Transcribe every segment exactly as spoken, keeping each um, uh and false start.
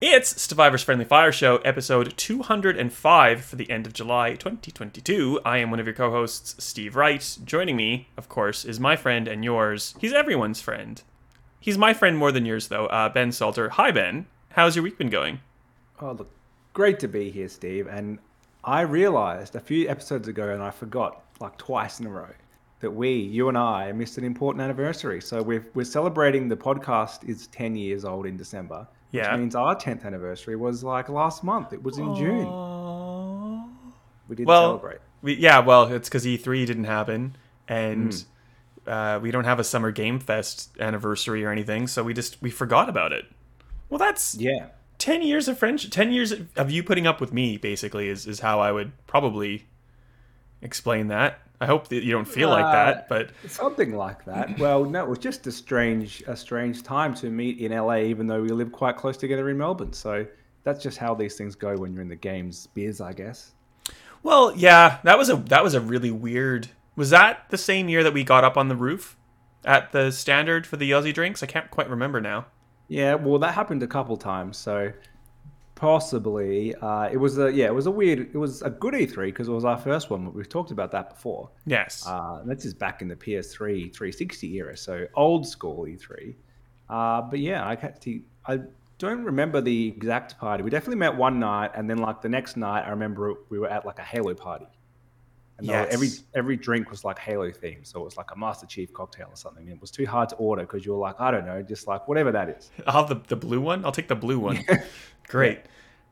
It's Survivor's Friendly Fire Show, episode two hundred five for the end of July twenty twenty-two. I am one of your co-hosts, Steve Wright. Joining me, of course, is my friend and yours. He's everyone's friend. He's my friend more than yours, though, uh, Ben Salter. Hi, Ben. How's your week been going? Oh, look, great to be here, Steve. And I realized a few episodes ago, and I forgot like twice in a row, that we, you and I, missed an important anniversary. So we've, we're celebrating, the podcast is ten years old in December. Yeah. Which means our tenth anniversary was like last month. It was in Aww. June. We did well, celebrate. We, yeah, well, it's because E three didn't happen. And mm. uh, we don't have a Summer Game Fest anniversary or anything. So we just, we forgot about it. Well, that's yeah. ten years of friendship. ten years of you putting up with me, basically, is, is how I would probably explain that. I hope that you don't feel uh, like that, but something like that. Well, no, it was just a strange, a strange time to meet in L A, even though we live quite close together in Melbourne. So that's just how these things go when you're in the games biz, I guess. Well, yeah, that was a that was a really weird. Was that the same year that we got up on the roof at the Standard for the Aussie drinks? I can't quite remember now. Yeah, well, that happened a couple times, so. Possibly. Uh, it was a yeah. It was a weird. It was a good E three because it was our first one. We've talked about that before. Yes. Uh, this is back in the P S three three sixty era, so old school E three. Uh, but yeah, I can't. I don't remember the exact party. We definitely met one night, and then like the next night, I remember we were at like a Halo party. And yes. every every drink was like Halo themed, so it was like a Master Chief cocktail or something. It was too hard to order because you were like, I don't know, just like whatever that is. I'll have the, the blue one. I'll take the blue one. Yeah. Great.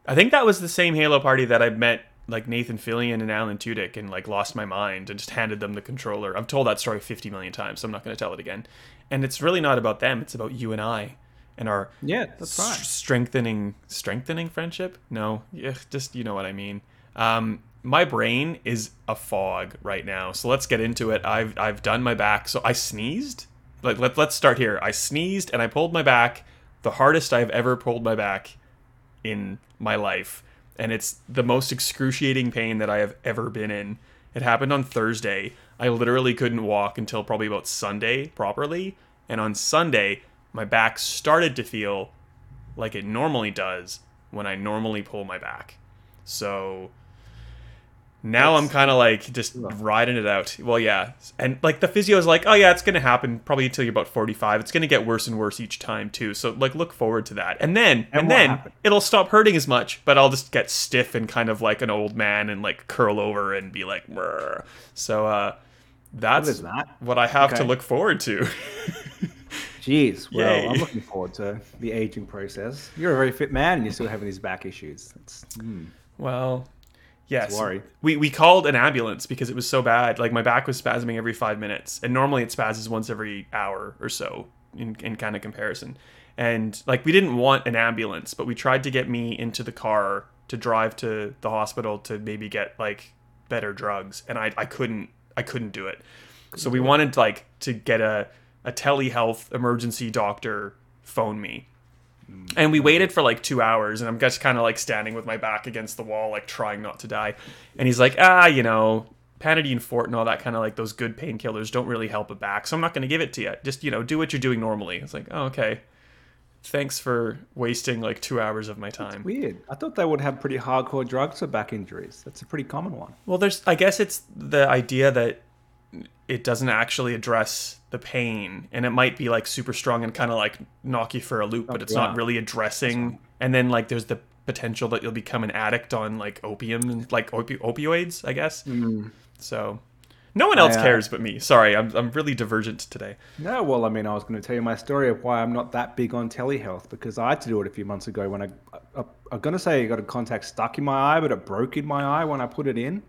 I think that was the same Halo party that I met like Nathan Fillion and Alan Tudyk and like lost my mind and just handed them the controller. I've told that story fifty million times, so I'm not going to tell it again. And it's really not about them. It's about you and I and our yeah, that's right. s- strengthening strengthening friendship. No, yeah, just you know what I mean. Um, my brain is a fog right now, so let's get into it. I've I've done my back, so I sneezed. Like let let's start here. I sneezed and I pulled my back, the hardest I've ever pulled my back in my life, and it's the most excruciating pain that I have ever been in. It happened on Thursday. I literally couldn't walk until probably about Sunday properly, and on Sunday my back started to feel like it normally does when I normally pull my back. So now that's, I'm kind of like just rough. Riding it out. Well, yeah. And like the physio is like, oh yeah, it's going to happen probably until you're about forty-five. It's going to get worse and worse each time too. So like look forward to that. And then and, and then happened? It'll stop hurting as much, but I'll just get stiff and kind of like an old man and like curl over and be like, brr. So uh, that's what, that? what I have okay. to look forward to. Jeez. Well, Yay. I'm looking forward to the aging process. You're a very fit man and you're still having these back issues. That's, mm. Well... Yes, we we called an ambulance because it was so bad. Like my back was spasming every five minutes, and normally it spazzes once every hour or so in, in kind of comparison. And like we didn't want an ambulance, but we tried to get me into the car to drive to the hospital to maybe get like better drugs, and I I couldn't I couldn't do it. So we wanted like to get a a telehealth emergency doctor phone me. And we waited for like two hours and I'm just kind of like standing with my back against the wall, like trying not to die. And he's like, ah, you know, Panadine Forte and all that kind of like those good painkillers don't really help it back. So I'm not going to give it to you. Just, you know, do what you're doing normally. It's like, oh, okay. Thanks for wasting like two hours of my time. That's weird. I thought they would have pretty hardcore drugs for back injuries. That's a pretty common one. Well, there's, I guess it's the idea that it doesn't actually address the pain, and it might be like super strong and kind of like knock you for a loop, but it's yeah. not really addressing. And then like there's the potential that you'll become an addict on like opium and like opi- opioids, I guess. Mm. So no one else I, uh, cares but me. Sorry, I'm I'm really divergent today. No, well, I mean, I was going to tell you my story of why I'm not that big on telehealth, because I had to do it a few months ago when I, I I'm going to say I got a contact stuck in my eye, but it broke in my eye when I put it in.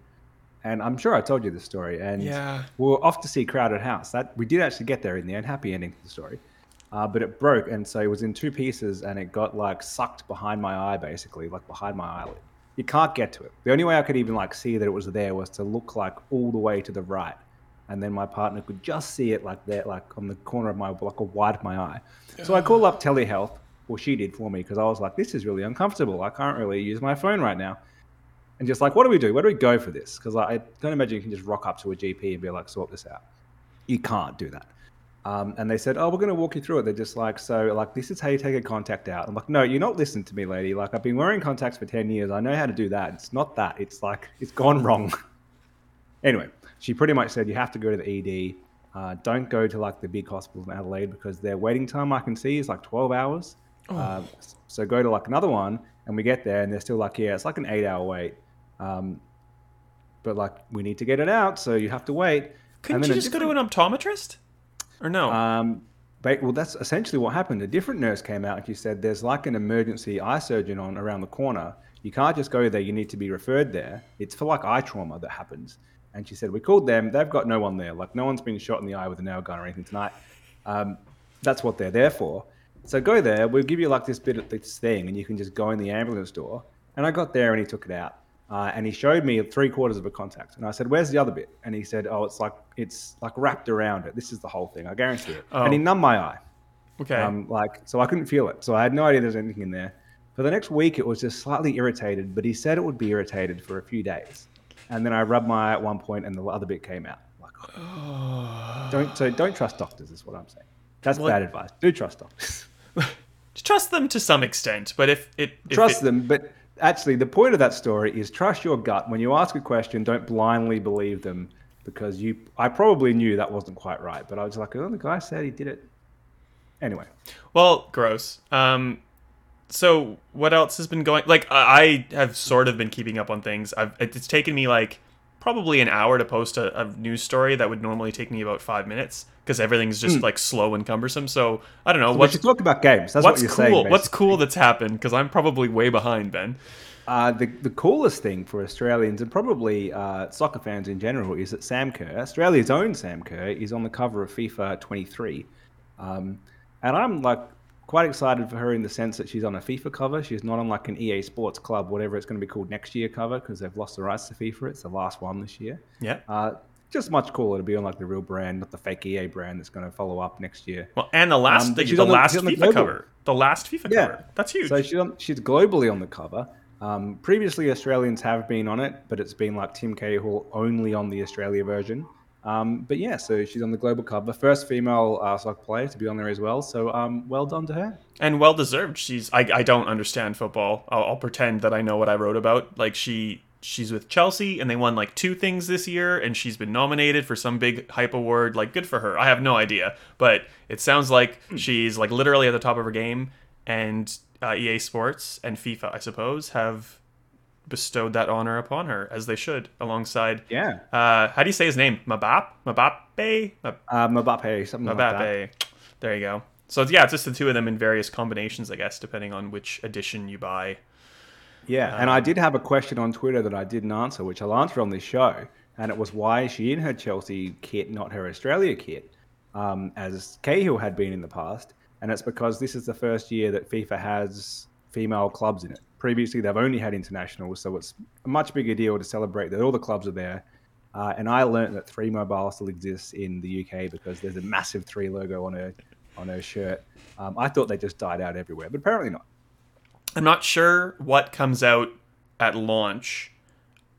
And I'm sure I told you this story. And yeah. we were off to see Crowded House. That we did actually get there in the end, happy ending to the story. Uh, but it broke. And so it was in two pieces and it got like sucked behind my eye, basically, like behind my eyelid. You can't get to it. The only way I could even like see that it was there was to look like all the way to the right. And then my partner could just see it like that, like on the corner of my, like a wide of my eye. So I called up telehealth, or she did for me, because I was like, this is really uncomfortable. I can't really use my phone right now. and just like, what do we do? Where do we go for this? Because like, I don't imagine you can just rock up to a G P and be like, sort this out. You can't do that. Um, and they said, oh, we're going to walk you through it. They're just like, so like, this is how you take a contact out. I'm like, no, you're not listening to me, lady. Like, I've been wearing contacts for ten years. I know how to do that. It's not that. It's like, it's gone wrong. Anyway, she pretty much said, you have to go to the E D. Uh, don't go to like the big hospital in Adelaide because their waiting time I can see is like twelve hours. Oh. Uh, so go to like another one, and we get there and they're still like, yeah, it's like an eight hour wait. Um, but like, we need to get it out. So you have to wait. Couldn't you just go to an optometrist? Or no? Um, but, well, that's essentially what happened. A different nurse came out and she said, there's like an emergency eye surgeon on around the corner. You can't just go there. You need to be referred there. It's for like eye trauma that happens. And she said, we called them. They've got no one there. Like no one's been shot in the eye with a nail gun or anything tonight. Um, that's what they're there for. So go there. We'll give you like this bit of this thing and you can just go in the ambulance door. And I got there and he took it out. Uh, and he showed me three quarters of a contact. And I said, where's the other bit? And he said, oh, it's like it's like wrapped around it. This is the whole thing. I guarantee it. Oh. And he numbed my eye. Okay. Um, like, so I couldn't feel it. So I had no idea there was anything in there. For the next week, it was just slightly irritated. But he said it would be irritated for a few days. And then I rubbed my eye at one point and the other bit came out. Like, oh. don't, so don't trust doctors is what I'm saying. That's what? Bad advice. Do trust doctors. Trust them to some extent. But if it... If trust it... them, but... Actually, the point of that story is trust your gut. When you ask a question, don't blindly believe them because you. I probably knew that wasn't quite right, but I was like, oh, the guy said he did it. Anyway. Well, gross. Um, so what else has been going... Like, I have sort of been keeping up on things. I've, it's taken me, like, probably an hour to post a, a news story that would normally take me about five minutes because everything's just, mm. like, slow and cumbersome. So, I don't know. So what, we should talk about games. That's what you're cool, saying, basically. What's cool that's happened? Because I'm probably way behind, Ben. Uh, the, the coolest thing for Australians and probably uh, soccer fans in general is that Sam Kerr, Australia's own Sam Kerr, is on the cover of FIFA twenty-three. Um, and I'm, like, quite excited for her in the sense that she's on a FIFA cover. She's not on, like, an E A Sports Club, whatever it's going to be called next year cover because they've lost the rights to FIFA. It's the last one this year. Yeah. Uh, just much cooler to be on, like, the real brand, not the fake E A brand that's going to follow up next year. Well, and the last, um, the, the, the last the, FIFA global. cover. The last FIFA yeah. cover. That's huge. So she's, on, she's globally on the cover. Um, previously, Australians have been on it, but it's been like Tim Cahill only on the Australia version. Um, but yeah, so she's on the global cover. First female uh, soccer player to be on there as well. So um, well done to her. And well deserved. She's I, I don't understand football. I'll, I'll pretend that I know what I wrote about. Like she she's with Chelsea and they won like two things this year. And she's been nominated for some big hype award. Like good for her. I have no idea. But it sounds like she's like literally at the top of her game. And Uh, E A Sports and FIFA, I suppose, have bestowed that honor upon her, as they should, alongside... Yeah. Uh, how do you say his name? Mbappé? Mbappé? Mbappé. Uh, Mbappé, something Mbappé. like that. There you go. So, yeah, it's just the two of them in various combinations, I guess, depending on which edition you buy. Yeah, um, and I did have a question on Twitter that I didn't answer, which I'll answer on this show, and it was why is she in her Chelsea kit, not her Australia kit, um, as Cahill had been in the past. And it's because this is the first year that FIFA has female clubs in it. Previously, they've only had internationals, so it's a much bigger deal to celebrate that all the clubs are there. Uh, and I learned that Three Mobile still exists in the U K because there's a massive Three logo on her on her shirt. Um, I thought they just died out everywhere, but apparently not. I'm not sure what comes out at launch.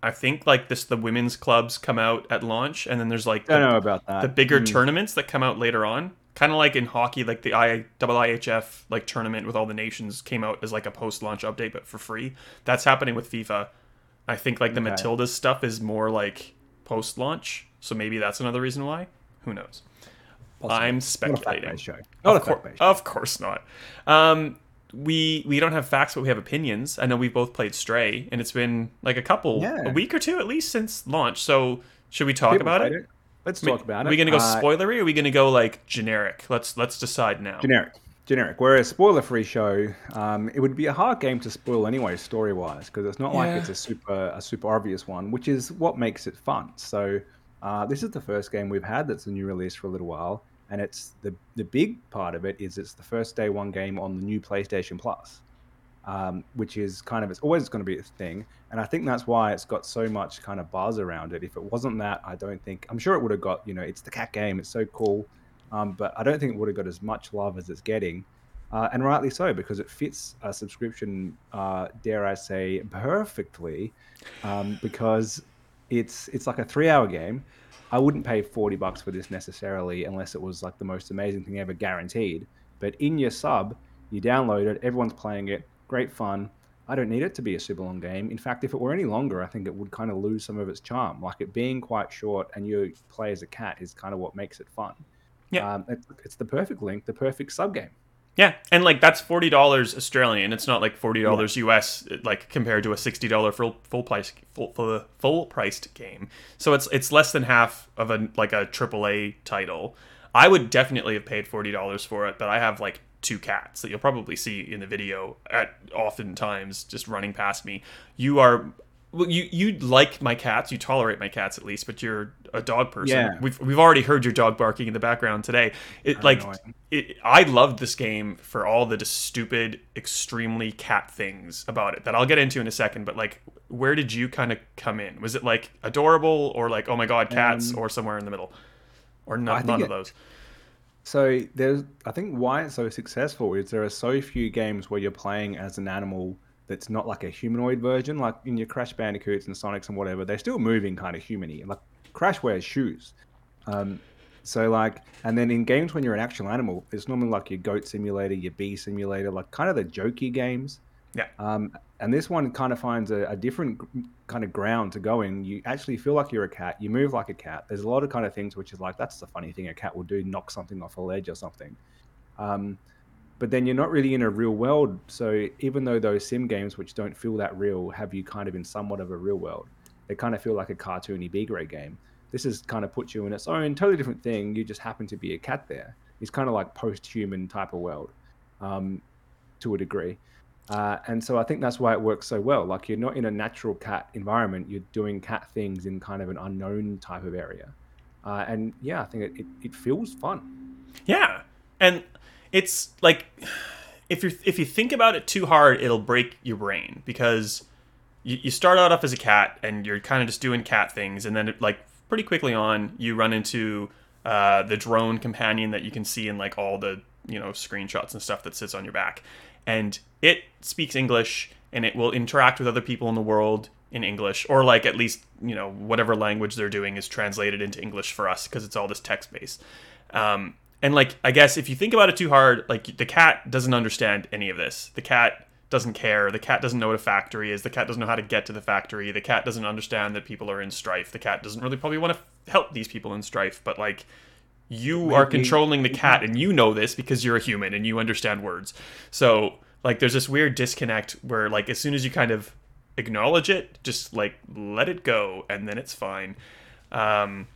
I think like this, the women's clubs come out at launch, and then there's like the, I don't know about that. the bigger mm. tournaments that come out later on. Kind of like in hockey, like the I I H F like tournament with all the nations came out as like a post-launch update, but for free. That's happening with FIFA. I think like the okay. Matildas stuff is more like post-launch, so maybe that's another reason why. Who knows? Possibly. I'm speculating. Not a fact-based show. Not of, a fact-based cor- show. Of course not. Um, we we don't have facts, but we have opinions. I know we both played Stray, and it's been like a couple, yeah. a week or two at least since launch. So should we talk People about it? it? Let's talk about it. Are we going to go spoilery or are we going to go like generic? Let's let's decide now. Generic. Generic. We're a spoiler-free show. Um, it would be a hard game to spoil anyway, story-wise, because it's not yeah. like it's a super a super obvious one, which is what makes it fun. So uh, this is the first game we've had that's a new release for a little while, and it's the, the big part of it is it's the first day one game on the new PlayStation Plus, um, which is kind of, it's always going to be a thing. And I think that's why it's got so much kind of buzz around it. If it wasn't that, I don't think... I'm sure it would have got, you know, it's the cat game. It's so cool. Um, but I don't think it would have got as much love as it's getting. uh, and rightly so, because it fits a subscription, uh, dare I say, perfectly, um, because it's it's like a three-hour game. I wouldn't pay forty bucks for this necessarily unless it was like the most amazing thing ever, guaranteed. But in your sub, you download it, everyone's playing it, great fun. I don't need it to be a super long game. In fact, if it were any longer, I think it would kind of lose some of its charm. Like it being quite short and you play as a cat is kind of what makes it fun. Yeah, um, it, it's the perfect link, the perfect sub game. Yeah, and like that's forty dollars Australian. It's not like forty dollars yeah. U S, like compared to a sixty dollars full full price full, full full priced game. So it's it's less than half of a like a triple A title. I would definitely have paid forty dollars for it, but I have like two cats that you'll probably see in the video at oftentimes just running past me. You are well, you you like my cats, you tolerate my cats at least, but you're a dog person. Yeah. We've we've already heard your dog barking in the background today. It I like it, I loved this game for all the just stupid, extremely cat things about it that I'll get into in a second. But like, where did you kind of come in? Was it like adorable or like oh my god cats um, or somewhere in the middle, or not, none it, of those? So there's, I think why it's so successful is there are so few games where you're playing as an animal that's not like a humanoid version, like in your Crash Bandicoots and Sonics and whatever. They're still moving kind of human-y. Like Crash wears shoes. Um, so like, and then in games when you're an actual animal, it's normally like your Goat Simulator, your Bee Simulator, like kind of the jokey games. Yeah. Um, and this one kind of finds a, a different kind of ground to go in. You actually feel like you're a cat. You move like a cat. There's a lot of kind of things which is like, that's the funny thing a cat will do, knock something off a ledge or something. Um, but then you're not really in a real world. So even though those sim games, which don't feel that real, have you kind of in somewhat of a real world, they kind of feel like a cartoony B-grade game. This is kind of puts you in its own totally different thing. You just happen to be a cat there. It's kind of like post-human type of world um, to a degree. Uh, and so I think that's why it works so well. Like you're not in a natural cat environment. You're doing cat things in kind of an unknown type of area. Uh, and yeah, I think it, it, it feels fun. Yeah. And it's like, if you if you think about it too hard, it'll break your brain, because you, you start out off as a cat and you're kind of just doing cat things. And then it, like pretty quickly on, you run into uh, the drone companion that you can see in like all the, you know, screenshots and stuff that sits on your back. And it speaks English, and it will interact with other people in the world in English, or like at least, you know, whatever language they're doing is translated into English for us, because it's all this text-based. Um, and like, I guess if you think about it too hard, like the cat doesn't understand any of this. The cat doesn't care. The cat doesn't know what a factory is. The cat doesn't know how to get to the factory. The cat doesn't understand that people are in strife. The cat doesn't really probably want to help these people in strife, but like, you Maybe. are controlling the cat, and you know this because you're a human and you understand words. So like there's this weird disconnect where like as soon as you kind of acknowledge it, just like let it go, and then it's fine. Um,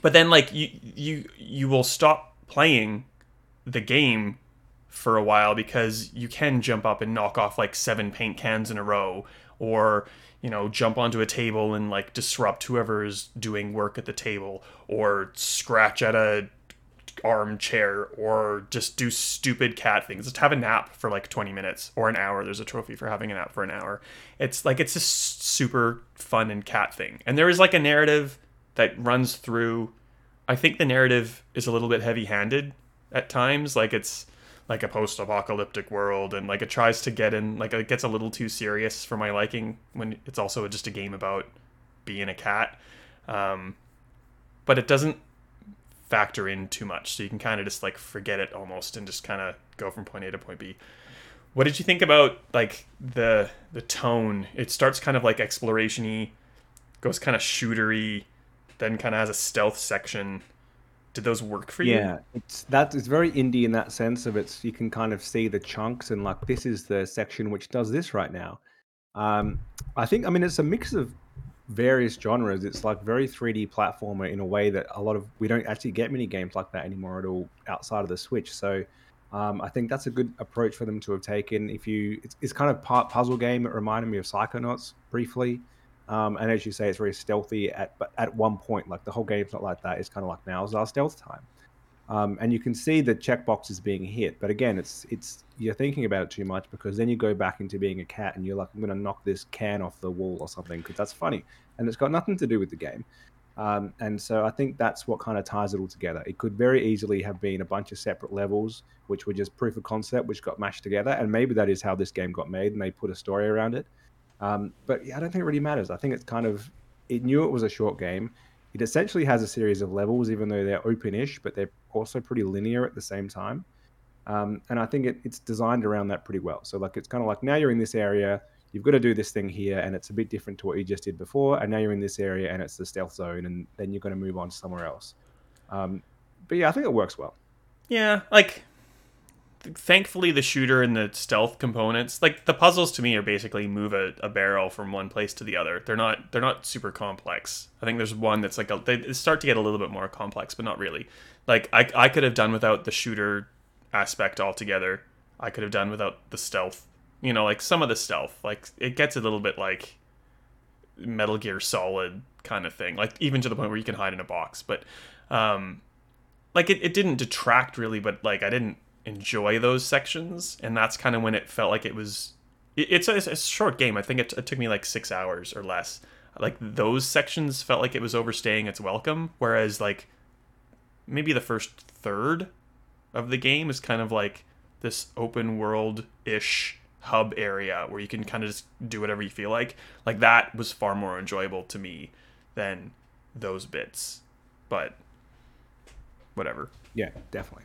but then like you you you will stop playing the game for a while, because you can jump up and knock off like seven paint cans in a row, or you know, jump onto a table and like disrupt whoever is doing work at the table, or scratch at a armchair, or just do stupid cat things. Just have a nap for like twenty minutes or an hour. There's a trophy for having a nap for an hour. It's like, it's just super fun and cat thing. And there is like a narrative that runs through. I think the narrative is a little bit heavy handed at times. Like it's like a post-apocalyptic world, and like it tries to get in, like it gets a little too serious for my liking when it's also just a game about being a cat. Um, but it doesn't factor in too much, so you can kind of just like forget it almost and just kind of go from point A to point B. What did you think about like the the tone? It starts kind of like exploration-y, goes kind of shootery, then kind of has a stealth section. Did those work for you? Yeah, it's that it's very indie in that sense of it's you can kind of see the chunks and like this is the section which does this right now. Um, I think I mean it's a mix of various genres. It's like very three D platformer in a way that a lot of we don't actually get many games like that anymore at all outside of the Switch. So um, I think that's a good approach for them to have taken. If you it's, it's kind of part puzzle game. It reminded me of Psychonauts briefly. Um, and as you say, it's very stealthy at but at one point. Like the whole game's not like that. It's kind of like now's our stealth time. Um, and you can see the checkboxes being hit. But again, it's it's you're thinking about it too much, because then you go back into being a cat and you're like, I'm going to knock this can off the wall or something because that's funny. And it's got nothing to do with the game. Um, and so I think that's what kind of ties it all together. It could very easily have been a bunch of separate levels, which were just proof of concept, which got mashed together. And maybe that is how this game got made, and they put a story around it. Um, but yeah, I don't think it really matters. I think it's kind of, it knew it was a short game. It essentially has a series of levels, even though they're open-ish, but they're also pretty linear at the same time. Um, and I think it, it's designed around that pretty well. So like, it's kind of like, now you're in this area, you've got to do this thing here, and it's a bit different to what you just did before, and now you're in this area, and it's the stealth zone, and then you're going to move on somewhere else. Um, but yeah, I think it works well. Yeah, like, th- thankfully the shooter and the stealth components, like, the puzzles to me are basically move a, a barrel from one place to the other. They're not they're not super complex. I think there's one that's like, a, they start to get a little bit more complex, but not really. Like, I, I could have done without the shooter aspect altogether. I could have done without the stealth. You know, like, some of the stealth, like, it gets a little bit like Metal Gear Solid kind of thing, like, even to the point where you can hide in a box. But, um, like, it, it didn't detract really, but, like, I didn't enjoy those sections. And that's kind of when it felt like it was, it, it's, a, it's a short game. I think it, it took me like six hours or less. Like, those sections felt like it was overstaying its welcome. Whereas, like, maybe the first third of the game is kind of like this open world-ish hub area where you can kind of just do whatever you feel like. Like, that was far more enjoyable to me than those bits, but whatever. Yeah, definitely.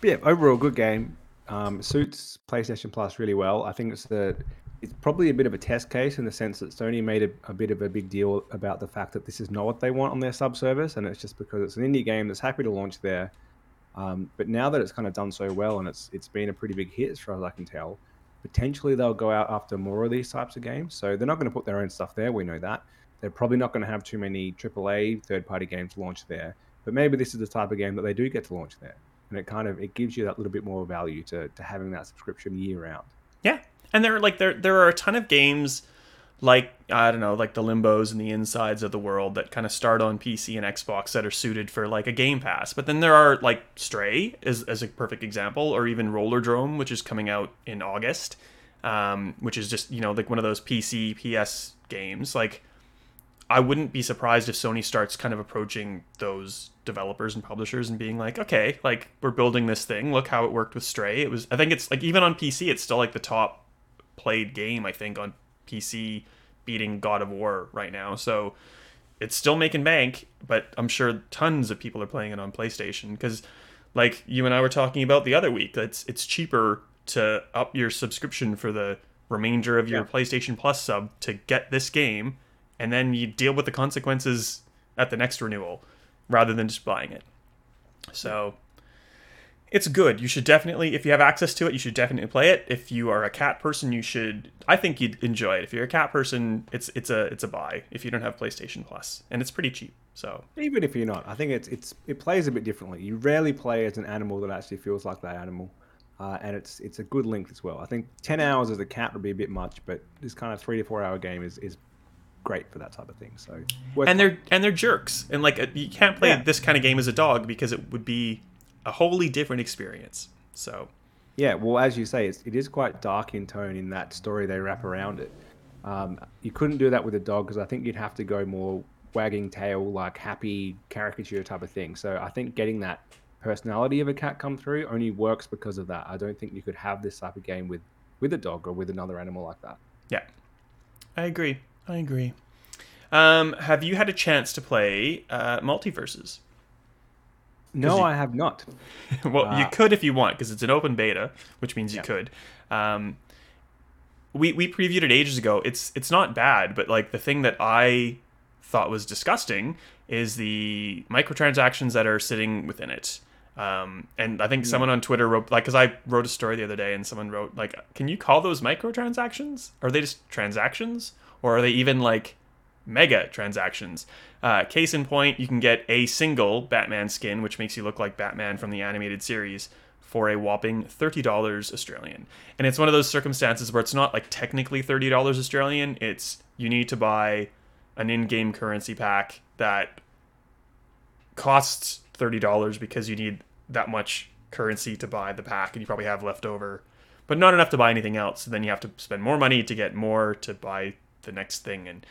But yeah, overall good game. Um, suits PlayStation Plus really well. I think it's the it's probably a bit of a test case in the sense that Sony made a, a bit of a big deal about the fact that this is not what they want on their sub-service, and it's just because it's an indie game that's happy to launch there. Um, but now that it's kind of done so well, and it's it's been a pretty big hit as far as I can tell, potentially they'll go out after more of these types of games. So they're not going to put their own stuff there. We know that. They're probably not going to have too many triple A third-party games launched there. But maybe this is the type of game that they do get to launch there. And it kind of, it gives you that little bit more value to, to having that subscription year-round. Yeah. And there are, like, there, there are a ton of games like, I don't know, like the Limbos and the Insides of the World that kind of start on P C and Xbox that are suited for, like, a Game Pass. But then there are, like, Stray as, as a perfect example, or even Rollerdrome, which is coming out in August, um, which is just, you know, like one of those P C, P S games. Like, I wouldn't be surprised if Sony starts kind of approaching those developers and publishers and being like, okay, like, we're building this thing. Look how it worked with Stray. It was, I think it's, like, even on P C, it's still, like, the top played game, I think, on P C, beating God of War right now. So it's still making bank, but I'm sure tons of people are playing it on PlayStation, because, like, you and I were talking about the other week, it's it's cheaper to up your subscription for the remainder of your yeah. PlayStation Plus sub to get this game, and then you deal with the consequences at the next renewal rather than just buying it. So it's good. You should definitely, if you have access to it, you should definitely play it. If you are a cat person, you should, I think you'd enjoy it. If you're a cat person, it's it's a it's a buy if you don't have PlayStation Plus. And it's pretty cheap. So even if you're not, I think it's it's it plays a bit differently. You rarely play as an animal that actually feels like that animal. Uh, and it's it's a good length as well. I think ten hours as a cat would be a bit much, but this kind of three to four hour game is, is great for that type of thing. So And they're and they're jerks. And, like, you can't play yeah. this kind of game as a dog, because it would be a wholly different experience. So yeah, well, as you say, it's, it is quite dark in tone in that story they wrap around it. Um, you couldn't do that with a dog, because I think you'd have to go more wagging tail, like happy caricature type of thing. So I think getting that personality of a cat come through only works because of that. I don't think you could have this type of game with with a dog or with another animal like that. Yeah, I agree. I agree. Um, have you had a chance to play uh, Multiverses? No, you... I have not. Well, uh, you could if you want, because it's an open beta, which means you yeah. could. Um, we we previewed it ages ago. It's it's not bad, but, like, the thing that I thought was disgusting is the microtransactions that are sitting within it. Um, and I think yeah. someone on Twitter wrote, like, because I wrote a story the other day, and someone wrote, like, can you call those microtransactions? Are they just transactions, or are they even, like, mega transactions? Uh, case in point, you can get a single Batman skin, which makes you look like Batman from the animated series, for a whopping thirty dollars Australian. And it's one of those circumstances where it's not, like, technically thirty dollars Australian. It's, you need to buy an in-game currency pack that costs thirty dollars, because you need that much currency to buy the pack, and you probably have left over, but not enough to buy anything else. And then you have to spend more money to get more to buy the next thing. And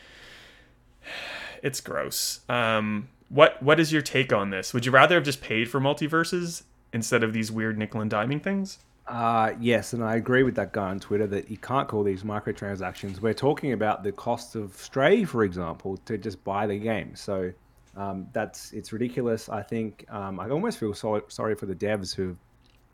it's gross. Um, what what is your take on this? Would you rather have just paid for multiverses instead of these weird nickel and diming things? Uh, yes, and I agree with that guy on Twitter that you can't call these microtransactions. We're talking about the cost of Stray, for example, to just buy the game. So um, that's it's ridiculous. I think um, I almost feel so, sorry for the devs who've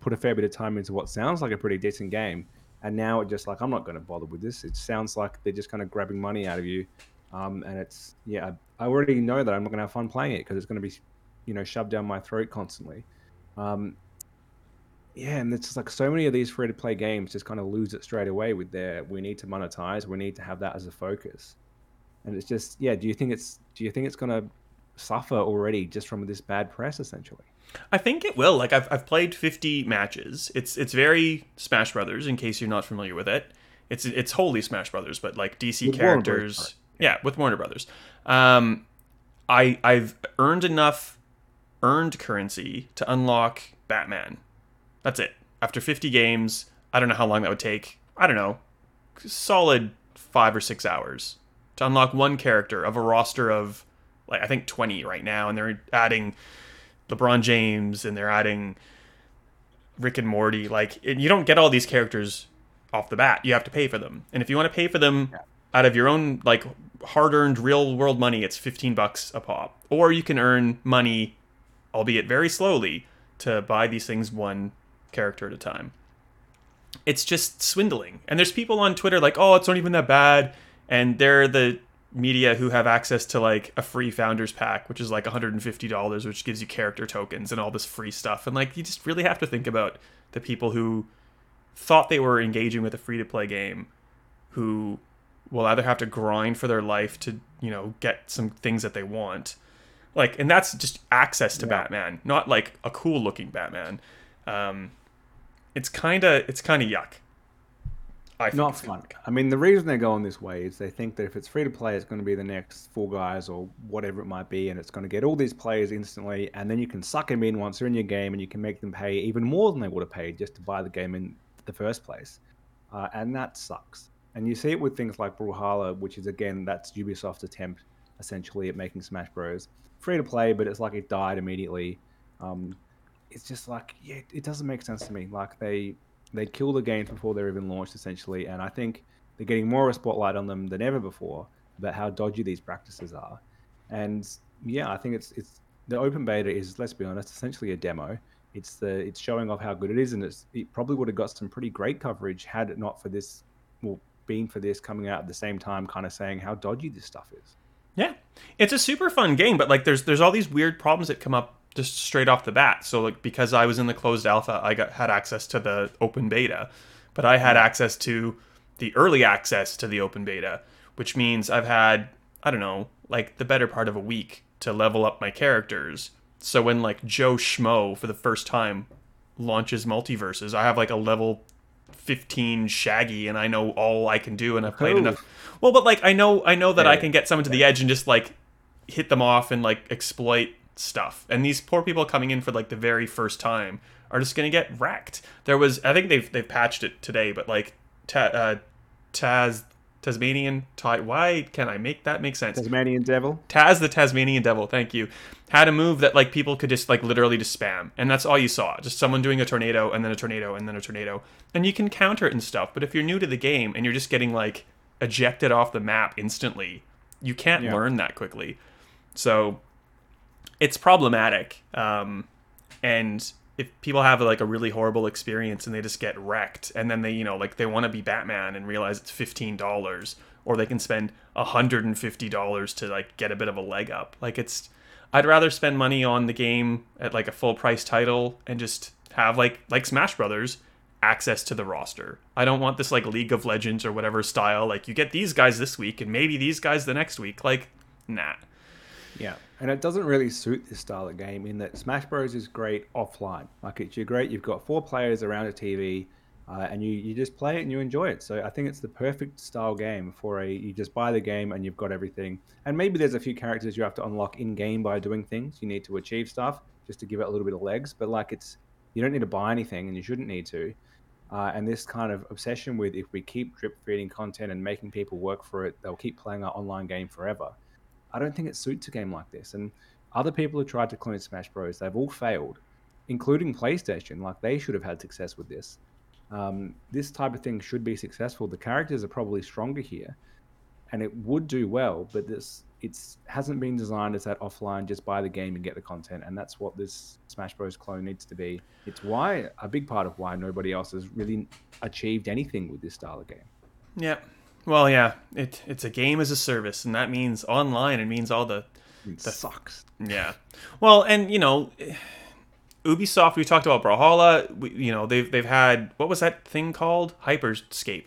put a fair bit of time into what sounds like a pretty decent game. And now it just like, I'm not going to bother with this. It sounds like they're just kind of grabbing money out of you. Um, and it's, yeah, I already know that I'm not going to have fun playing it because it's going to be, you know, shoved down my throat constantly. Um, yeah, and it's just like so many of these free-to-play games just kind of lose it straight away with their, we need to monetize, we need to have that as a focus. And it's just, yeah, do you think it's, do you think it's going to suffer already just from this bad press, essentially? I think it will. Like, I've I've played fifty matches. It's it's very Smash Brothers, in case you're not familiar with it. It's it's wholly Smash Brothers, but like D C with characters. Yeah, with Warner Brothers. Um, I I've earned enough earned currency to unlock Batman. That's it. After fifty games, I don't know how long that would take. I don't know, solid five or six hours to unlock one character of a roster of like I think twenty right now, and they're adding LeBron James, and they're adding Rick and Morty. Like, you don't get all these characters off the bat. You have to pay for them. And if you want to pay for them yeah. out of your own, like, hard-earned real-world money, it's fifteen bucks a pop. Or you can earn money, albeit very slowly, to buy these things one character at a time. It's just swindling. And there's people on Twitter like, oh, it's not even that bad. And they're the media who have access to like a free founders pack, which is like one hundred fifty dollars, which gives you character tokens and all this free stuff. And like, you just really have to think about the people who thought they were engaging with a free-to-play game, who will either have to grind for their life to, you know, get some things that they want. Like, and that's just access to yeah. Batman, not like a cool looking Batman. Um, it's kind of, it's kind of yuck. I Not fun. I mean, the reason they're going this way is they think that if it's free to play, it's going to be the next Fall Guys or whatever it might be, and it's going to get all these players instantly, and then you can suck them in once they're in your game, and you can make them pay even more than they would have paid just to buy the game in the first place. Uh, and that sucks. And you see it with things like Brawlhalla, which is, again, that's Ubisoft's attempt, essentially, at making Smash Bros. Free to play, but it's like it died immediately. Um, it's just like, yeah, it doesn't make sense to me. Like, they... They kill the games before they're even launched, essentially. And I think they're getting more of a spotlight on them than ever before about how dodgy these practices are. And yeah, I think it's it's the open beta is, let's be honest, essentially a demo. It's the it's showing off how good it is, and it's, it probably would have got some pretty great coverage had it not for this, well, being for this coming out at the same time, kind of saying how dodgy this stuff is. Yeah, it's a super fun game, but like there's there's all these weird problems that come up just straight off the bat. So like, because I was in the closed alpha, I got had access to the open beta, but I had access to the early access to the open beta, which means I've had, I don't know, like the better part of a week to level up my characters. So when like Joe Schmo for the first time launches multiverses, I have like a level fifteen Shaggy, and I know all I can do, and I've played oh. enough. Well, but like, I know, I know that yeah. I can get someone to the edge and just like hit them off and like exploit stuff, and these poor people coming in for like the very first time are just gonna get wrecked. There was, I think they've they've patched it today, but like ta- uh, Taz Tasmanian Ty, why can I make that make sense? Tasmanian Devil Taz the Tasmanian Devil, thank you, had a move that like people could just like literally just spam, and that's all you saw, just someone doing a tornado and then a tornado and then a tornado, and you can counter it and stuff. But if you're new to the game and you're just getting like ejected off the map instantly, you can't yeah. learn that quickly. So it's problematic, um, and if people have like a really horrible experience and they just get wrecked, and then they, you know, like they want to be Batman and realize it's fifteen dollars, or they can spend one hundred fifty dollars to like get a bit of a leg up. Like, it's, I'd rather spend money on the game at like a full price title and just have like like Smash Brothers access to the roster. I don't want this like League of Legends or whatever style. Like, you get these guys this week and maybe these guys the next week. Like, nah. Yeah, and it doesn't really suit this style of game in that Smash Bros is great offline. Like, it's you're great. You've got four players around a T V, uh, and you, you just play it and you enjoy it. So I think it's the perfect style game for a, you just buy the game and you've got everything. And maybe there's a few characters you have to unlock in game by doing things. You need to achieve stuff just to give it a little bit of legs. But like, it's, you don't need to buy anything, and you shouldn't need to. Uh, and this kind of obsession with, if we keep drip feeding content and making people work for it, they'll keep playing our online game forever. I don't think it suits a game like this. And other people who tried to clone Smash Bros, they've all failed, including PlayStation. Like, they should have had success with this. Um, this type of thing should be successful. The characters are probably stronger here, and it would do well, but this it's hasn't been designed as that offline, just buy the game and get the content, and that's what this Smash Bros clone needs to be. It's why a big part of why nobody else has really achieved anything with this style of game. Yeah. Well, yeah, it it's a game as a service, and that means online. It means all the... It the, sucks. Yeah. Well, and, you know, Ubisoft, we talked about Brawlhalla. We, you know, they've they've had... What was that thing called? Hyperscape.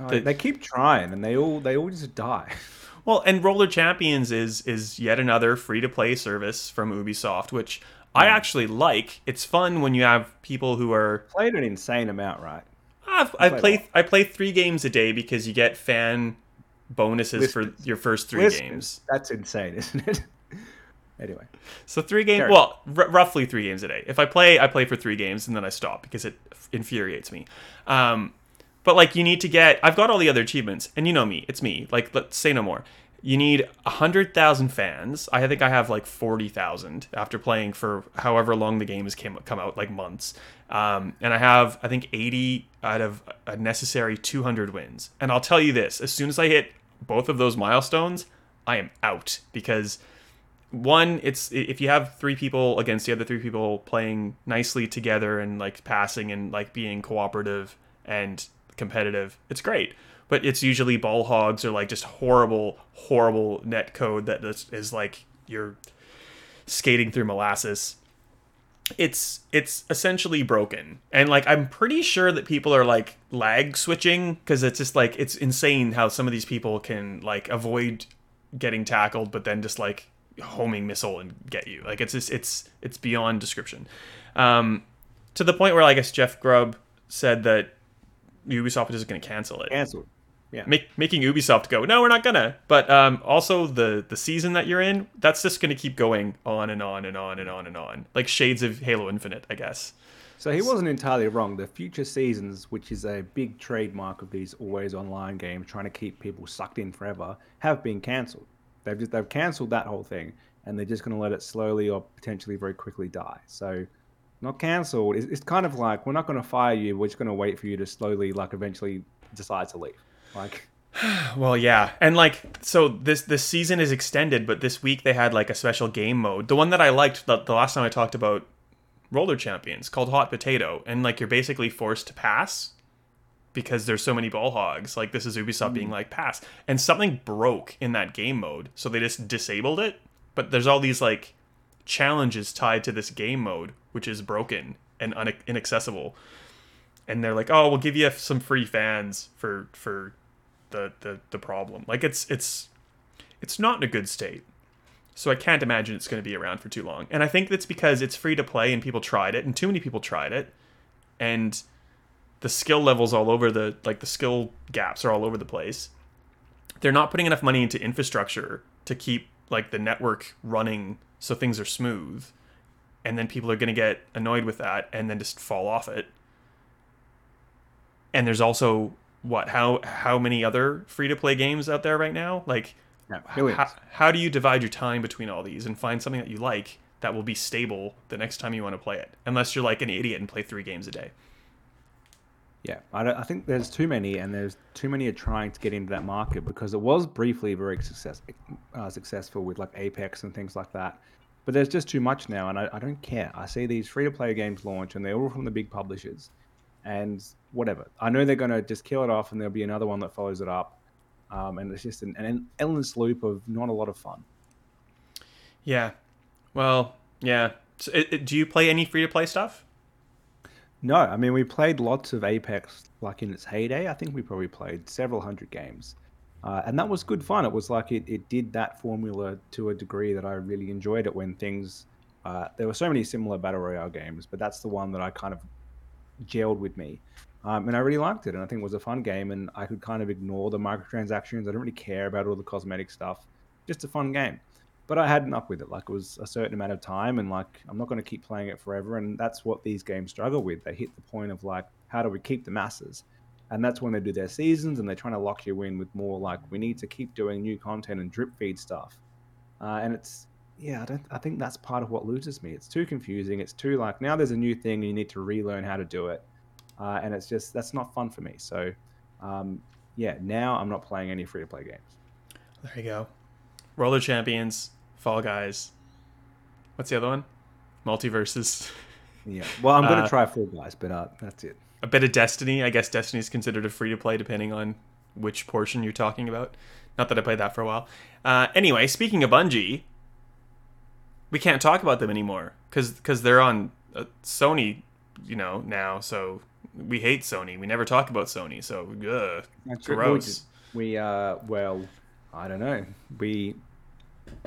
Oh, the, they keep trying, and they all they all just die. Well, and Roller Champions is is yet another free-to-play service from Ubisoft, which yeah. I actually like. It's fun when you have people who are... Played an insane amount, right? I've, I play that. I play three games a day because you get fan bonuses Listeners. for your first three Listeners. games. That's insane, isn't it? Anyway, so three games. Well, r- roughly three games a day. If I play, I play for three games and then I stop because it infuriates me. Um, but like, you need to get... I've got all the other achievements, and you know me, it's me. Like, let's say no more. You need a hundred thousand fans. I think I have like forty thousand after playing for however long the game has came come out, like months. Um, and I have I think eighty out of a necessary two hundred wins. And I'll tell you this: as soon as I hit both of those milestones, I am out, because one, it's if you have three people against the other three people playing nicely together and like passing and like being cooperative and competitive, it's great. But it's usually ball hogs or like just horrible, horrible net code that is, is like you're skating through molasses. It's it's essentially broken. And like, I'm pretty sure that people are like lag switching, because it's just like, it's insane how some of these people can like avoid getting tackled, but then just like homing missile and get you. Like, it's just, it's it's beyond description. Um, to the point where I guess Jeff Grubb said that Ubisoft is going to cancel it. Cancelled. Yeah. Make, making Ubisoft go, no, we're not gonna. But um, also the the season that you're in, that's just gonna keep going on and on and on and on and on, like shades of Halo Infinite, I guess. So he wasn't entirely wrong. The future seasons, which is a big trademark of these always online games, trying to keep people sucked in forever, have been cancelled. They've just, they've cancelled that whole thing, and they're just gonna let it slowly or potentially very quickly die. So. Not cancelled. It's, it's kind of like, we're not going to fire you. We're just going to wait for you to slowly, like, eventually decide to leave. Like, well, yeah, and like, so this this season is extended, but this week they had like a special game mode, the one that I liked the, the last time I talked about Roller Champions, called Hot Potato, and like you're basically forced to pass because there's so many ball hogs. Like, this is Ubisoft mm. being like, pass, and something broke in that game mode, so they just disabled it. But there's all these like challenges tied to this game mode, which is broken and un- inaccessible. And they're like, oh, we'll give you some free fans for for the, the, the problem. Like, it's it's it's not in a good state. So I can't imagine it's going to be around for too long. And I think that's because it's free to play and people tried it, and too many people tried it. And the skill levels all over the, like the skill gaps are all over the place. They're not putting enough money into infrastructure to keep like the network running so things are smooth. And then people are going to get annoyed with that and then just fall off it. And there's also, what, how how many other free-to-play games out there right now? Like, no, how, how do you divide your time between all these and find something that you like that will be stable the next time you want to play it? Unless you're like an idiot and play three games a day. Yeah, I, don't, I think there's too many, and there's too many are trying to get into that market, because it was briefly very success, uh, successful with like Apex and things like that. But there's just too much now, and I, I don't care. I see these free-to-play games launch, and they're all from the big publishers, and whatever. I know they're going to just kill it off, and there'll be another one that follows it up, um, and it's just an, an endless loop of not a lot of fun. Yeah. Well, yeah. So, it, it, do you play any free-to-play stuff? No. I mean, we played lots of Apex, like, in its heyday. I think we probably played several hundred games. Uh, and that was good fun. It was like it, it did that formula to a degree that I really enjoyed it when things... Uh, there were so many similar Battle Royale games, but that's the one that I kind of gelled with me. Um, and I really liked it, and I think it was a fun game, and I could kind of ignore the microtransactions. I don't really care about all the cosmetic stuff. Just a fun game. But I had enough with it. Like, it was a certain amount of time, and like, I'm not going to keep playing it forever, and that's what these games struggle with. They hit the point of like, how do we keep the masses? And that's when they do their seasons, and they're trying to lock you in with more like, we need to keep doing new content and drip feed stuff. Uh, and it's, yeah, I don't. I think that's part of what loses me. It's too confusing. It's too like, now there's a new thing and you need to relearn how to do it. Uh, and it's just, that's not fun for me. So, um, yeah, now I'm not playing any free-to-play games. There you go. Roller Champions, Fall Guys. What's the other one? Multiverses. Yeah, well, I'm going to uh, try Fall Guys, but uh, that's it. A bit of Destiny. I guess Destiny is considered a free-to-play depending on which portion you're talking about. Not that I played that for a while. Uh, anyway, speaking of Bungie, we can't talk about them anymore because because they're on uh, Sony, you know, now. So we hate Sony. We never talk about Sony. So ugh, that's gross. We uh, well, I don't know. We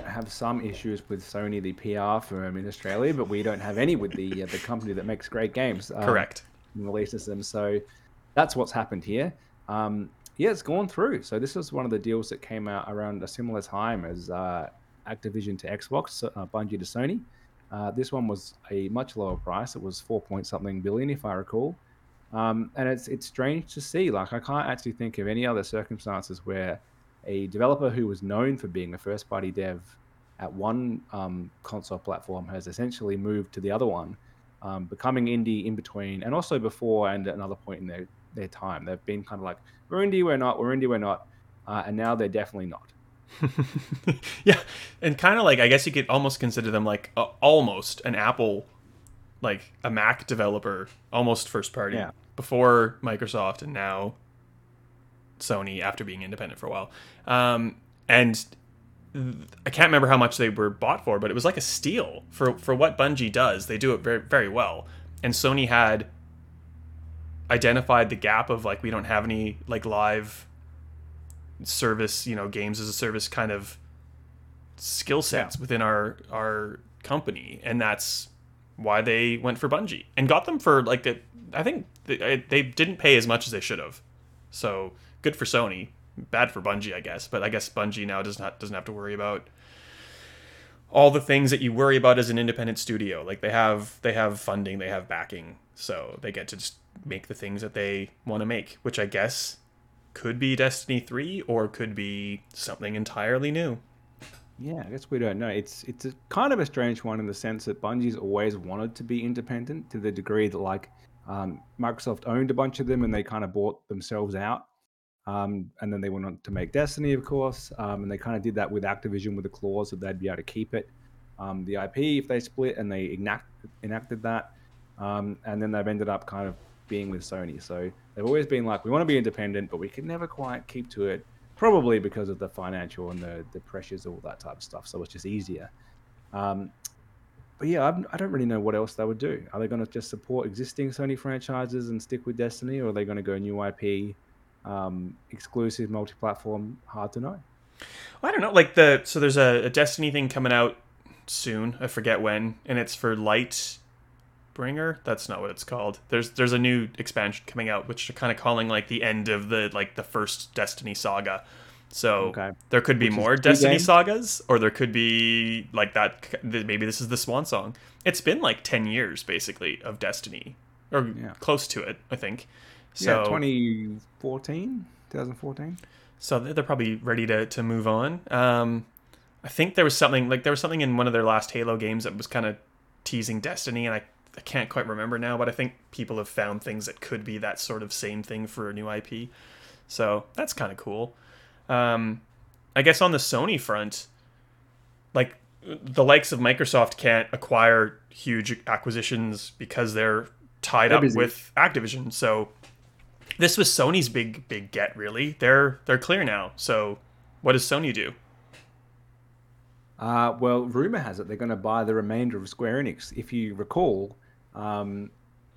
have some issues with Sony, the P R firm in Australia, but we don't have any with the uh, the company that makes great games. Um, Correct. And releases them. So that's what's happened here. Um, yeah, it's gone through. So this was one of the deals that came out around a similar time as uh, Activision to Xbox, uh, Bungie to Sony. Uh, this one was a much lower price. It was four point something billion, if I recall. Um, and it's it's strange to see. Like, I can't actually think of any other circumstances where a developer who was known for being a first-party dev at one um, console platform has essentially moved to the other one, um, becoming indie in between, and also before and at another point in their, their time. They've been kind of like, we're indie, we're not, we're indie, we're not, uh, and now they're definitely not. Yeah, and kind of like, I guess you could almost consider them like a, almost an Apple, like a Mac developer, almost first-party, yeah, before Microsoft and now Sony after being independent for a while. Um, and th- I can't remember how much they were bought for, but it was like a steal for for what Bungie does. They do it very, very well. And Sony had identified the gap of like, we don't have any like live service, you know, games as a service kind of skill sets, yeah, within our our company. And that's why they went for Bungie and got them for like, a, I think they, they didn't pay as much as they should have. So good for Sony, bad for Bungie, I guess. But I guess Bungie now does not doesn't have to worry about all the things that you worry about as an independent studio. Like they have they have funding, they have backing, so they get to just make the things that they want to make, which I guess could be Destiny three or could be something entirely new. Yeah, I guess we don't know. It's it's a kind of a strange one in the sense that Bungie's always wanted to be independent to the degree that like. Um, Microsoft owned a bunch of them and they kind of bought themselves out. Um, and then they went on to make Destiny, of course. Um, and they kind of did that with Activision with a clause that they'd be able to keep it. Um, the I P if they split, and they enact- enacted that. Um, and then they've ended up kind of being with Sony. So they've always been like, we want to be independent, but we can never quite keep to it, probably because of the financial and the, the pressures, all that type of stuff. So it's just easier. Um, But yeah, I'm, I don't really know what else they would do. Are they going to just support existing Sony franchises and stick with Destiny, or are they going to go new I P, um, exclusive, multi-platform? Hard to know. Well, I don't know. Like the so there's a, a Destiny thing coming out soon. I forget when, and it's for Lightbringer. That's not what it's called. There's there's a new expansion coming out, which they're kind of calling like the end of the like the first Destiny saga. So okay. There could be Which more Destiny games? sagas, or there could be like that. Maybe this is the swan song. It's been like ten years basically of Destiny, or yeah, close to it, I think. So yeah, twenty fourteen, twenty fourteen. So they're probably ready to, to move on. Um, I think there was something like there was something in one of their last Halo games that was kind of teasing Destiny. And I, I can't quite remember now, but I think people have found things that could be that sort of same thing for a new I P. So that's kind of cool. Um, I guess on the Sony front, like the likes of Microsoft can't acquire huge acquisitions because they're tied up with Activision. So this was Sony's big, big get, really. They're they're clear now. So what does Sony do? Uh, well, rumor has it they're going to buy the remainder of Square Enix. If you recall, um,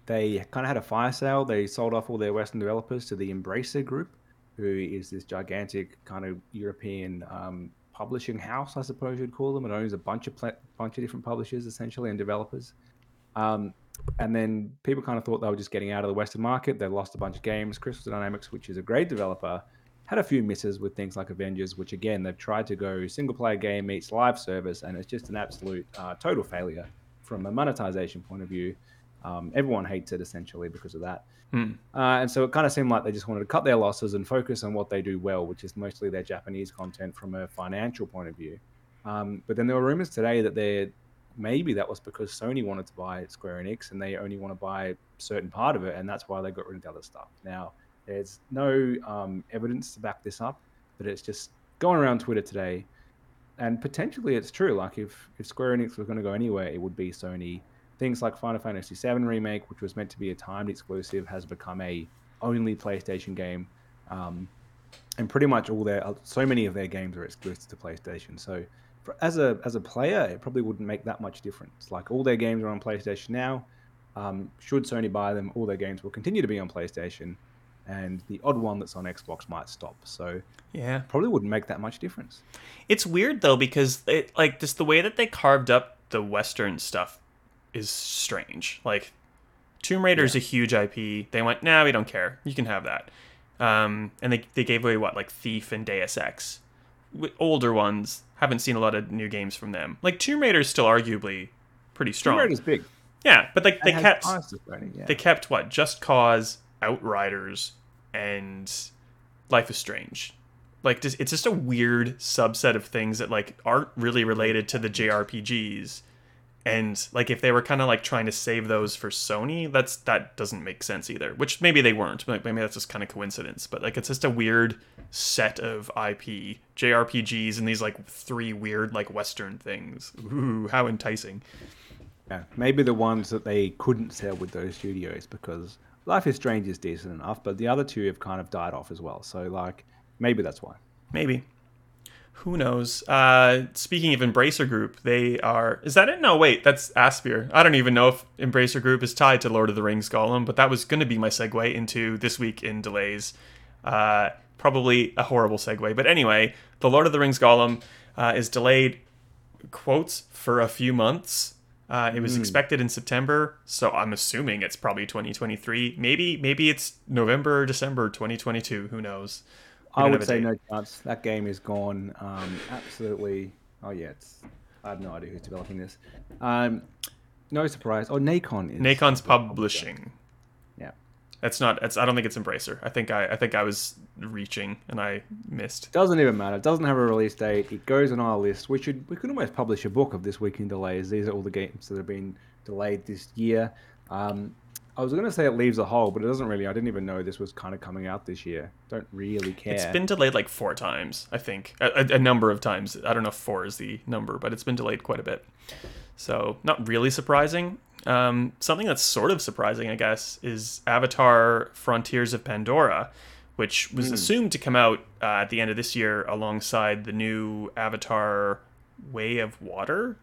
they kind of had a fire sale. They sold off all their Western developers to the Embracer Group, who is this gigantic kind of European um, publishing house, I suppose you'd call them. It owns a bunch of pla- bunch of different publishers, essentially, and developers. Um, and then people kind of thought they were just getting out of the Western market. They lost a bunch of games. Crystal Dynamics, which is a great developer, had a few misses with things like Avengers, which, again, they've tried to go single-player game meets live service, and it's just an absolute uh, total failure from a monetization point of view. Um, everyone hates it, essentially, because of that. Hmm. Uh, and so it kind of seemed like they just wanted to cut their losses and focus on what they do well, which is mostly their Japanese content from a financial point of view. Um, but then there were rumors today that they're, maybe that was because Sony wanted to buy Square Enix and they only want to buy a certain part of it, and that's why they got rid of the other stuff. Now, there's no um, evidence to back this up, but it's just going around Twitter today. And potentially it's true. Like if, if Square Enix was going to go anywhere, it would be Sony. Things like Final Fantasy seven Remake, which was meant to be a timed exclusive, has become a only PlayStation game. Um, and pretty much all their, so many of their games are exclusive to PlayStation. So for, as a as a player, it probably wouldn't make that much difference. Like all their games are on PlayStation now. Um, should Sony buy them, all their games will continue to be on PlayStation. And the odd one that's on Xbox might stop. So yeah, probably wouldn't make that much difference. It's weird, though, because it, like just the way that they carved up the Western stuff is strange. Like Tomb Raider is yeah. a huge I P. They went, nah, we don't care. You can have that. Um, and they they gave away, what, like Thief and Deus Ex. With older ones, haven't seen a lot of new games from them. Like Tomb Raider is still arguably pretty strong. Tomb Raider's big. Yeah, but like they kept, yeah. they kept, what, Just Cause, Outriders, and Life is Strange. Like it's just a weird subset of things that like aren't really related to the J R P Gs, and like if they were kind of like trying to save those for Sony, that's that doesn't make sense either. Which maybe they weren't. Like maybe that's just kind of coincidence. But like it's just a weird set of I P, J R P Gs, and these like three weird like Western things. Ooh, how enticing! Yeah, maybe the ones that they couldn't sell with those studios, because Life is Strange is decent enough, but the other two have kind of died off as well. So, like, maybe that's why. Maybe. Who knows? Uh, speaking of Embracer Group, they are... Is that it? No, wait, that's Aspyr. I don't even know if Embracer Group is tied to Lord of the Rings Golem, but that was going to be my segue into This Week in Delays. Uh, probably a horrible segue. But anyway, the Lord of the Rings Golem uh, is delayed, quotes, for a few months. Uh, it was mm. expected in September, so I'm assuming it's probably twenty twenty-three. Maybe maybe it's November or December twenty twenty-two. Who knows? I would say no chance. That game is gone. Um, absolutely. Oh, yeah. It's, I have no idea who's developing this. Um, no surprise. Oh, Nacon is. Nacon's publishing. Yeah. That's not. That's, I don't think it's Embracer. I think I, I think I was reaching and I missed. Doesn't even matter. It doesn't have a release date. It goes on our list. We should. We could almost publish a book of This Week in Delays. These are all the games that have been delayed this year. Um, I was going to say it leaves a hole, but it doesn't really. I didn't even know this was kind of coming out this year. Don't really care. It's been delayed like four times, I think. A, a, a number of times. I don't know if four is the number, but it's been delayed quite a bit. So not really surprising. Um, something that's sort of surprising, I guess, is Avatar Frontiers of Pandora, which was mm. assumed to come out uh, at the end of this year alongside the new Avatar Way of Water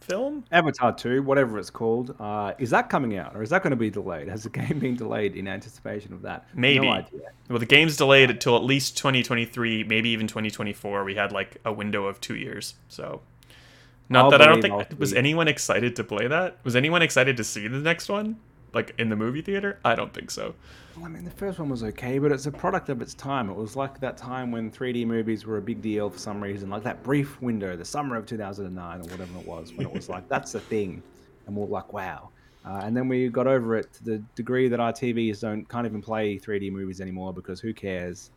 film? Avatar two, whatever it's called. Uh, is that coming out, or is that going to be delayed? Has the game been delayed in anticipation of that? Maybe. No idea. Well, the game's delayed until at least twenty twenty-three, maybe even twenty twenty-four. We had like a window of two years, so... Not I'll that I don't think... I'll was anyone excited to play that? Was anyone excited to see the next one? Like, in the movie theater? I don't think so. Well, I mean, the first one was okay, but it's a product of its time. It was like that time when three D movies were a big deal for some reason. Like, that brief window, the summer of two thousand nine or whatever it was, when it was like, that's the thing. And we're like, wow. Uh, and then we got over it to the degree that our T Vs don't, can't even play three D movies anymore because who cares?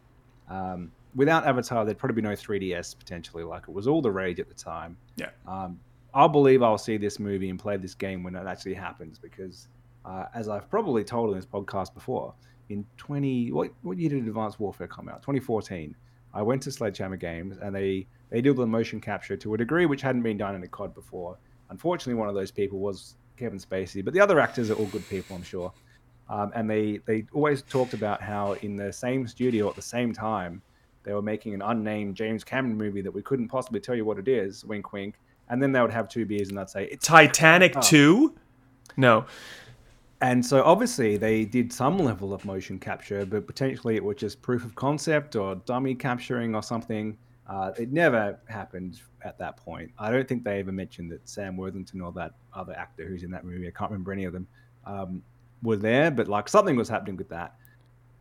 Um... Without Avatar, there'd probably be no three D S potentially. Like, it was all the rage at the time. Yeah. Um, I'll believe I'll see this movie and play this game when it actually happens because, uh, as I've probably told in this podcast before, in twenty what what year did Advanced Warfare come out? twenty fourteen. I went to Sledgehammer Games and they they did the motion capture to a degree which hadn't been done in a C O D before. Unfortunately, one of those people was Kevin Spacey, but the other actors are all good people, I'm sure. Um, and they they always talked about how in the same studio at the same time, they were making an unnamed James Cameron movie that we couldn't possibly tell you what it is, wink, wink. And then they would have two beers and I'd say... It's Titanic two? No. And so obviously they did some level of motion capture, but potentially it was just proof of concept or dummy capturing or something. Uh, it never happened at that point. I don't think they ever mentioned that Sam Worthington or that other actor who's in that movie, I can't remember any of them, um, were there, but like something was happening with that.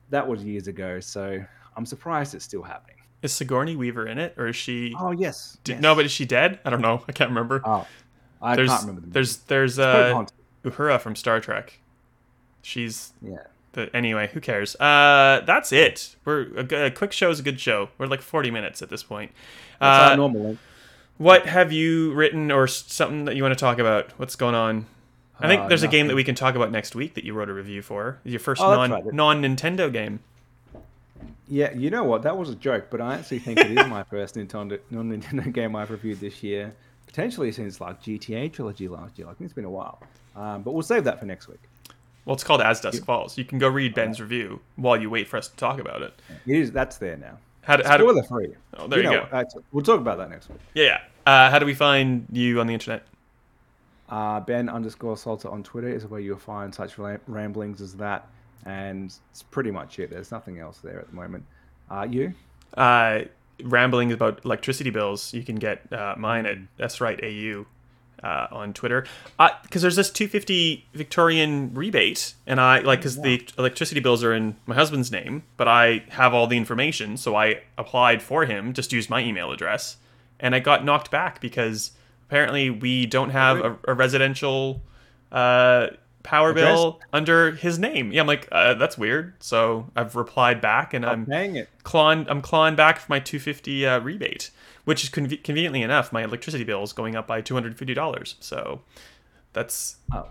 That was years ago, so... I'm surprised it's still happening. Is Sigourney Weaver in it, or is she? Oh yes. Did... yes. No, but is she dead? I don't know. I can't remember. Oh, I there's, can't remember. The there's there's uh, Uhura from Star Trek. She's yeah. The, anyway, who cares? Uh, that's it. We're a, a quick show is a good show. We're like forty minutes at this point. That's uh, our normal. What have you written or something that you want to talk about? What's going on? I think uh, there's nothing. A game that we can talk about next week that you wrote a review for. Your first oh, non, right. non-Nintendo game. Yeah, you know what? That was a joke, but I actually think it is my first Nintendo, non-Nintendo game I've reviewed this year. Potentially since like G T A trilogy last year. I think it's been a while. Um, but we'll save that for next week. Well, it's called As Dusk yeah. Falls. You can go read Ben's right. review while you wait for us to talk about it. It is. That's there now. How do, how do, spoiler free. Oh, there you, you know, go. We'll talk about that next week. Yeah, yeah. Uh, how do we find you on the internet? Uh, Ben underscore Salter on Twitter is where you'll find such ramblings as that. And it's pretty much it. There's nothing else there at the moment. Uh, you? Uh, ramblings about electricity bills. You can get uh, mine at That's Right A U uh, on Twitter. Because uh, there's this two hundred fifty dollars Victorian rebate. And I, like, because yeah. the electricity bills are in my husband's name, but I have all the information. So I applied for him, just used my email address. And I got knocked back because apparently we don't have a, a residential uh, power address? bill under his name. Yeah, I'm like, uh, that's weird. So I've replied back, and oh, I'm dang it. clawing, I'm clawing back for my two hundred fifty dollars uh, rebate, which is conv- conveniently enough, my electricity bill is going up by two hundred fifty dollars. So that's oh.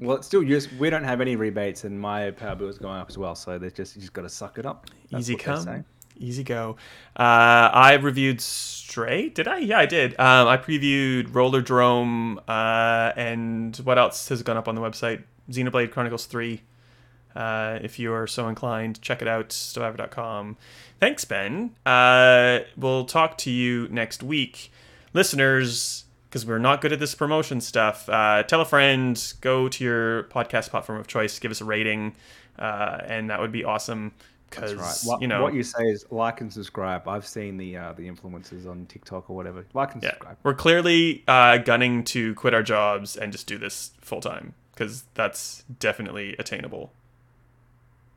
well, it's still just we don't have any rebates, and my power bill is going up as well. So they just you just got to suck it up. That's Easy come. Easy go. Uh, I reviewed Stray. Did I? Yeah, I did. Um, I previewed Rollerdrome uh, and what else has gone up on the website? Xenoblade Chronicles three. Uh, if you are so inclined, check it out. survivor dot com. Thanks, Ben. Uh, we'll talk to you next week. Listeners, because we're not good at this promotion stuff, uh, tell a friend, go to your podcast platform of choice, give us a rating, uh, and that would be awesome. That's right. What you, know, what you say is like and subscribe. I've seen the uh, the influencers on TikTok or whatever. Like and yeah. subscribe. We're clearly uh, gunning to quit our jobs and just do this full time because that's definitely attainable.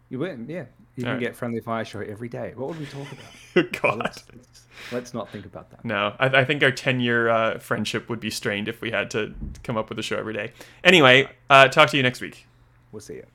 You win, yeah. You All can right. get Friendly Fire Show every day. What would we talk about? God. Let's, let's, let's not think about that. No, I, I think our ten-year uh, friendship would be strained if we had to come up with a show every day. Anyway, uh, talk to you next week. We'll see you.